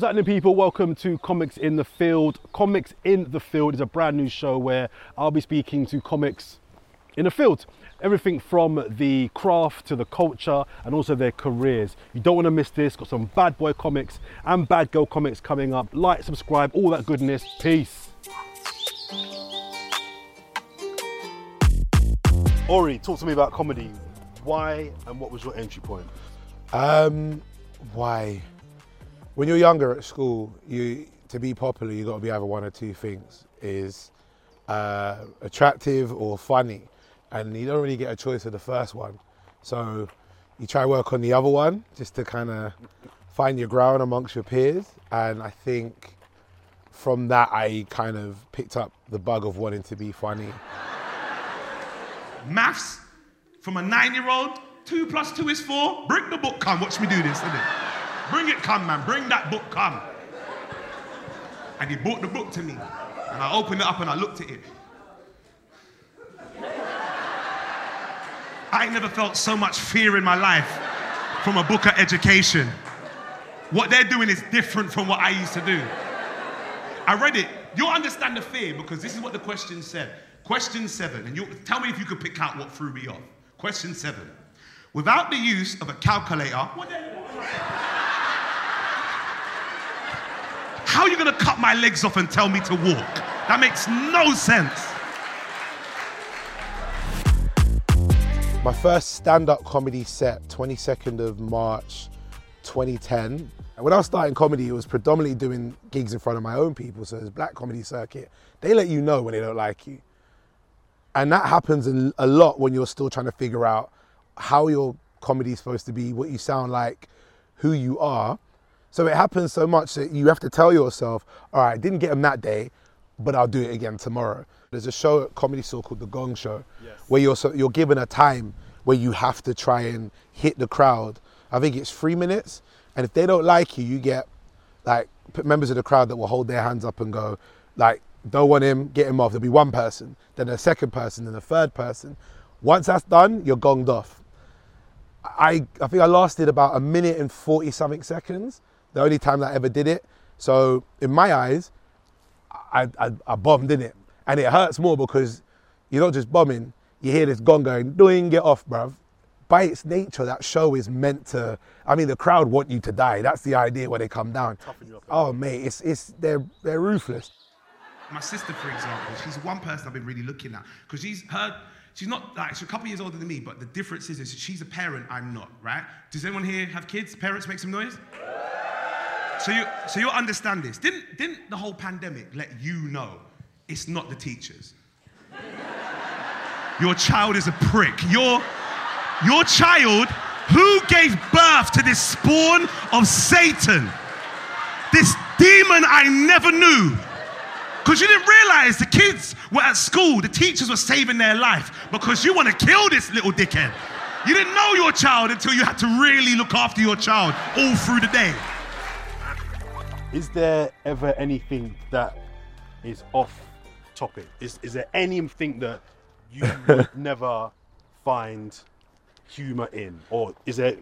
What's happening, people? Welcome to Comics in the Field. Comics in the Field is a brand new show where I'll be speaking to comics in the field. Everything from the craft to the culture and also their careers. You don't want to miss this. Got some bad boy comics and bad girl comics coming up. Like, subscribe, all that goodness. Peace. Ori, talk to me about comedy. Why and what was your entry point? Why? When you're younger at school, to be popular, you got to be either one or two things: is attractive or funny, and you don't really get a choice of the first one. So you try work on the other one just to kind of find your ground amongst your peers. And I think from that, I kind of picked up the bug of wanting to be funny. Maths from a 9-year-old: 2 + 2 is 4. Bring the book, come watch me do this, innit? Bring it, come, man. Bring that book, come. And he brought the book to me. And I opened it up and I looked at it. I never felt so much fear in my life from a book of education. What they're doing is different from what I used to do. I read it. You'll understand the fear because this is what the question said. Question 7. And you tell me if you could pick out what threw me off. Question 7. Without the use of a calculator... How are you going to cut my legs off and tell me to walk? That makes no sense. My first stand-up comedy set, 22nd of March, 2010. When I was starting comedy, it was predominantly doing gigs in front of my own people. So there's black comedy circuit. They let you know when they don't like you. And that happens a lot when you're still trying to figure out how your comedy is supposed to be, what you sound like, who you are. So it happens so much that you have to tell yourself, all right, I didn't get them that day, but I'll do it again tomorrow. There's a show at Comedy Store called The Gong Show, yes, where you're given a time where you have to try and hit the crowd. I think it's 3 minutes. And if they don't like you, you get like members of the crowd that will hold their hands up and go like, don't want him, get him off. There'll be one person, then a second person, then a third person. Once that's done, you're gonged off. I think I lasted about 1 minute and 40-something seconds. The only time that I ever did it. So in my eyes, I bombed in it. And it hurts more because you're not just bombing, you hear this gong going, doing, get off, bruv. By its nature, that show is meant to, I mean, the crowd want you to die. That's the idea when they come down. Oh mate, they're ruthless. My sister, for example, she's one person I've been really looking at. Because she's not, like, she's a couple years older than me, but the difference is she's a parent, I'm not, right? Does anyone here have kids? Parents, make some noise. So you'll understand this. Didn't the whole pandemic let you know it's not the teachers? Your child is a prick. Your child, who gave birth to this spawn of Satan? This demon I never knew. Because you didn't realize the kids were at school, the teachers were saving their life because you want to kill this little dickhead. You didn't know your child until you had to really look after your child all through the day. Is there ever anything that is off topic? Is there anything that you would never find humor in? Or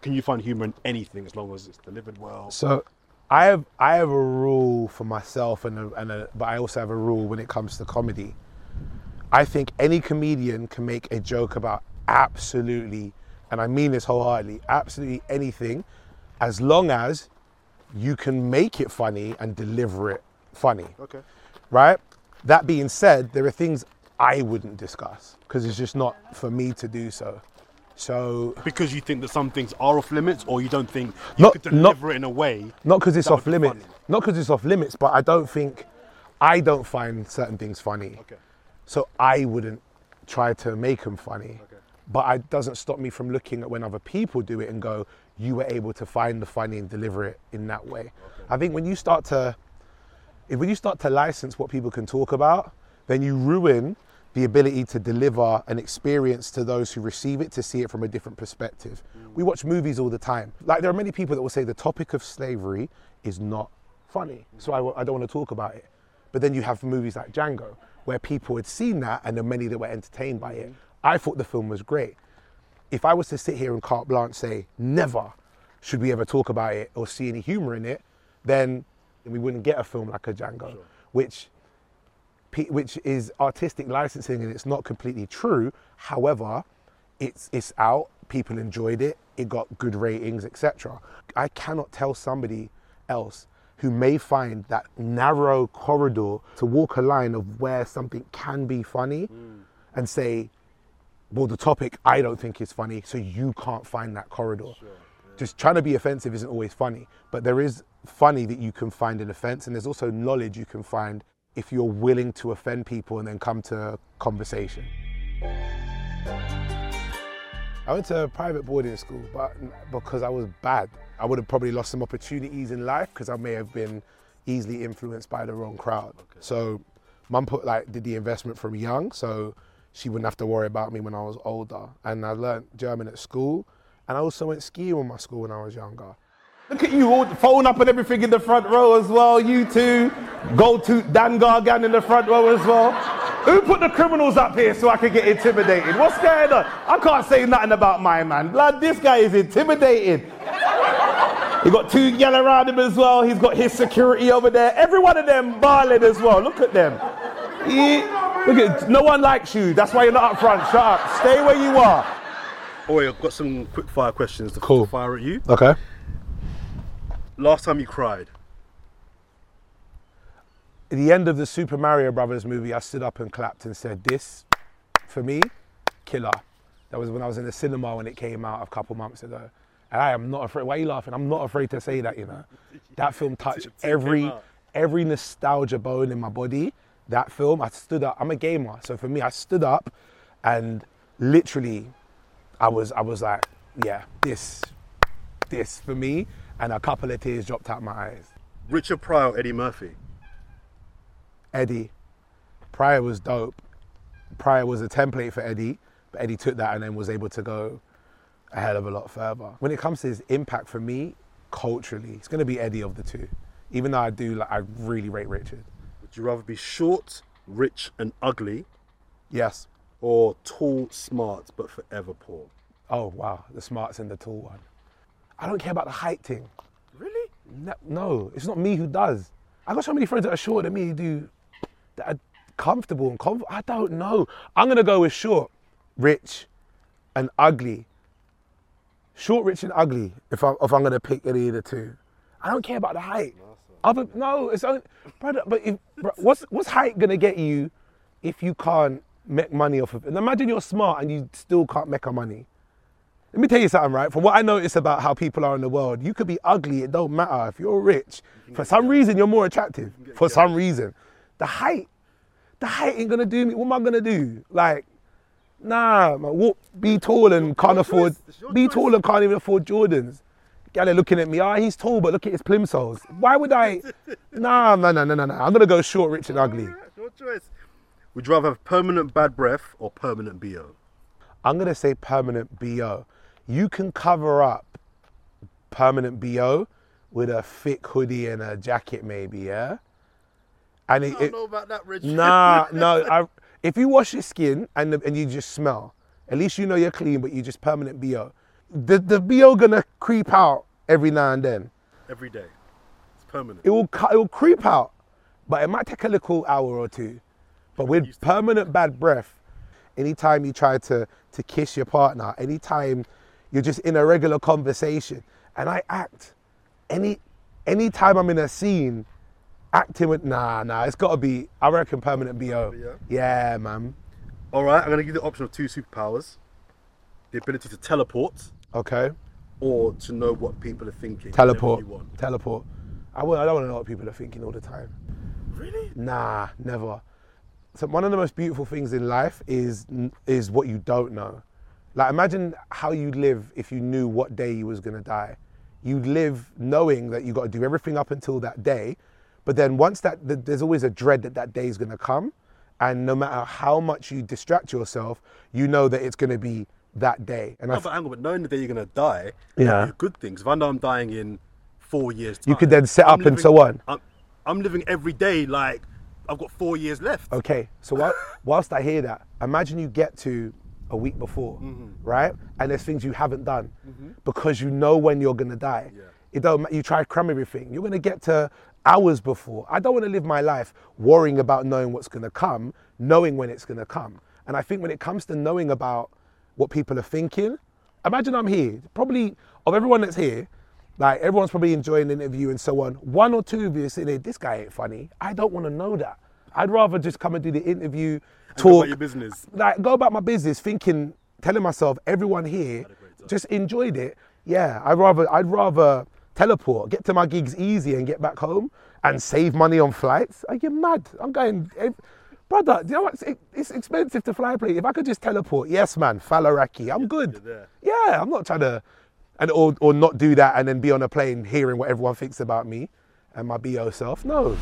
can you find humor in anything as long as it's delivered well? So I have a rule for myself, but I also have a rule when it comes to comedy. I think any comedian can make a joke about absolutely, and I mean this wholeheartedly, absolutely anything, as long as you can make it funny and deliver it funny. Okay. Right? That being said, there are things I wouldn't discuss because it's just not for me to do so. So because you think that some things are off limits, or you don't think you could deliver it in a way. Not because it's off limits. Not because it's off limits, but I don't find certain things funny. Okay. So I wouldn't try to make them funny. Okay. But it doesn't stop me from looking at when other people do it and go, you were able to find the funny and deliver it in that way. Okay. I think when you start to license what people can talk about, then you ruin the ability to deliver an experience to those who receive it, to see it from a different perspective. Mm. We watch movies all the time. Like, there are many people that will say the topic of slavery is not funny, so I don't want to talk about it. But then you have movies like Django, where people had seen that and there were many that were entertained by it. I thought the film was great. If I was to sit here and carte blanche say, never should we ever talk about it or see any humor in it, then then we wouldn't get a film like a Django, sure. which is artistic licensing, and it's not completely true. However, it's out, people enjoyed it, it got good ratings, etc. I cannot tell somebody else who may find that narrow corridor to walk a line of where something can be funny and say, well, the topic I don't think is funny, so you can't find that corridor. Sure, yeah. Just trying to be offensive isn't always funny, but there is funny that you can find an offense, and there's also knowledge you can find if you're willing to offend people and then come to conversation. I went to a private boarding school, but because I was bad. I would have probably lost some opportunities in life because I may have been easily influenced by the wrong crowd. Okay. So mum did the investment from young, so she wouldn't have to worry about me when I was older. And I learnt German at school, and I also went skiing with my school when I was younger. Look at you all, the phone up and everything in the front row as well, you two. Go to Dan Gargan in the front row as well. Who put the criminals up here so I could get intimidated? What's going on? I can't say nothing about my man. Blood, this guy is intimidated. He got two yellow around him as well. He's got his security over there. Every one of them barling as well. Look at them. No one likes you. That's why you're not up front. Shut up. Stay where you are. Oi, I've got some quick fire questions to fire at you. Okay. Last time you cried. At the end of the Super Mario Brothers movie, I stood up and clapped and said, this, for me, killer. That was when I was in the cinema when it came out a couple months ago. And I am not afraid, why are you laughing? I'm not afraid to say that, you know. That film touched every nostalgia bone in my body. That film, I stood up, I'm a gamer. So for me, I stood up and literally, I was like, yeah, this for me. And a couple of tears dropped out my eyes. Richard Pryor, Eddie Murphy. Eddie. Pryor was dope. Pryor was a template for Eddie, but Eddie took that and then was able to go a hell of a lot further. When it comes to his impact for me, culturally, it's going to be Eddie of the two. Even though I really rate Richard. Would you rather be short, rich and ugly? Yes. Or tall, smart, but forever poor? Oh, wow. The smart's in the tall one. I don't care about the height thing. Really? No, it's not me who does. I got so many friends that are shorter than me that are comfortable and confident. I don't know. I'm going to go with short, rich and ugly. Short, rich and ugly, if I'm going to pick any of the two. I don't care about the height. What's height going to get you if you can't make money off of it? And imagine you're smart and you still can't make money. Let me tell you something, right? From what I notice about how people are in the world, you could be ugly, it don't matter. If you're rich, for some reason, you're more attractive. For some reason. The height ain't gonna do me. What am I gonna do? Like, nah, man, be tall and can't afford, be tall and can't even afford Jordans. Gal, they're looking at me, he's tall, but look at his plimsolls. Why would I? Nah. I'm gonna go short, rich and ugly. Your choice. Would you rather have permanent bad breath or permanent BO? I'm gonna say permanent BO. You can cover up permanent BO with a thick hoodie and a jacket maybe, yeah? And I don't know about that, Richard. If you wash your skin and you just smell, at least you know you're clean, but you just permanent BO. The BO gonna creep out every now and then. Every day, it's permanent. It will creep out, but it might take a little hour or two. But with permanent bad breath, anytime you try to kiss your partner, anytime you're just in a regular conversation, and I act, anytime I'm in a scene, acting with, it's gotta be, I reckon permanent BO. Yeah, man. All right, I'm gonna give you the option of two superpowers. The ability to teleport. Okay. Or to know what people are thinking. Teleport. I don't wanna know what people are thinking all the time. Really? Never. So one of the most beautiful things in life is what you don't know. Like, imagine how you'd live if you knew what day you was gonna die. You'd live knowing that you gotta do everything up until that day, but then once there's always a dread that day is gonna come, and no matter how much you distract yourself, you know that it's gonna be that day. And but knowing the day you're gonna die, yeah, good things. If I know I'm dying in 4 years time, you could then set up and so on. I'm living every day like I've got 4 years left. Okay, so whilst I hear that, imagine you get to a week before, right? And there's things you haven't done because you know when you're gonna die. Yeah. You try to cram everything. You're gonna get to hours before. I don't want to live my life worrying about knowing what's going to come, knowing when it's going to come. And I think when it comes to knowing about what people are thinking, imagine I'm here, probably of everyone that's here, like everyone's probably enjoying an interview and so on. One or two of you are sitting there, this guy ain't funny. I don't want to know that. I'd rather just come and do the interview, talk. Go about your business. Like, go about my business thinking, telling myself everyone here just enjoyed it. Yeah, I'd rather teleport, get to my gigs easy and get back home and save money on flights. Are you mad? I'm going, brother, you know what? It's expensive to fly a plane. If I could just teleport, yes, man, Faliraki, I'm good. Yeah, I'm not trying to, or not do that and then be on a plane hearing what everyone thinks about me and my BO self. No.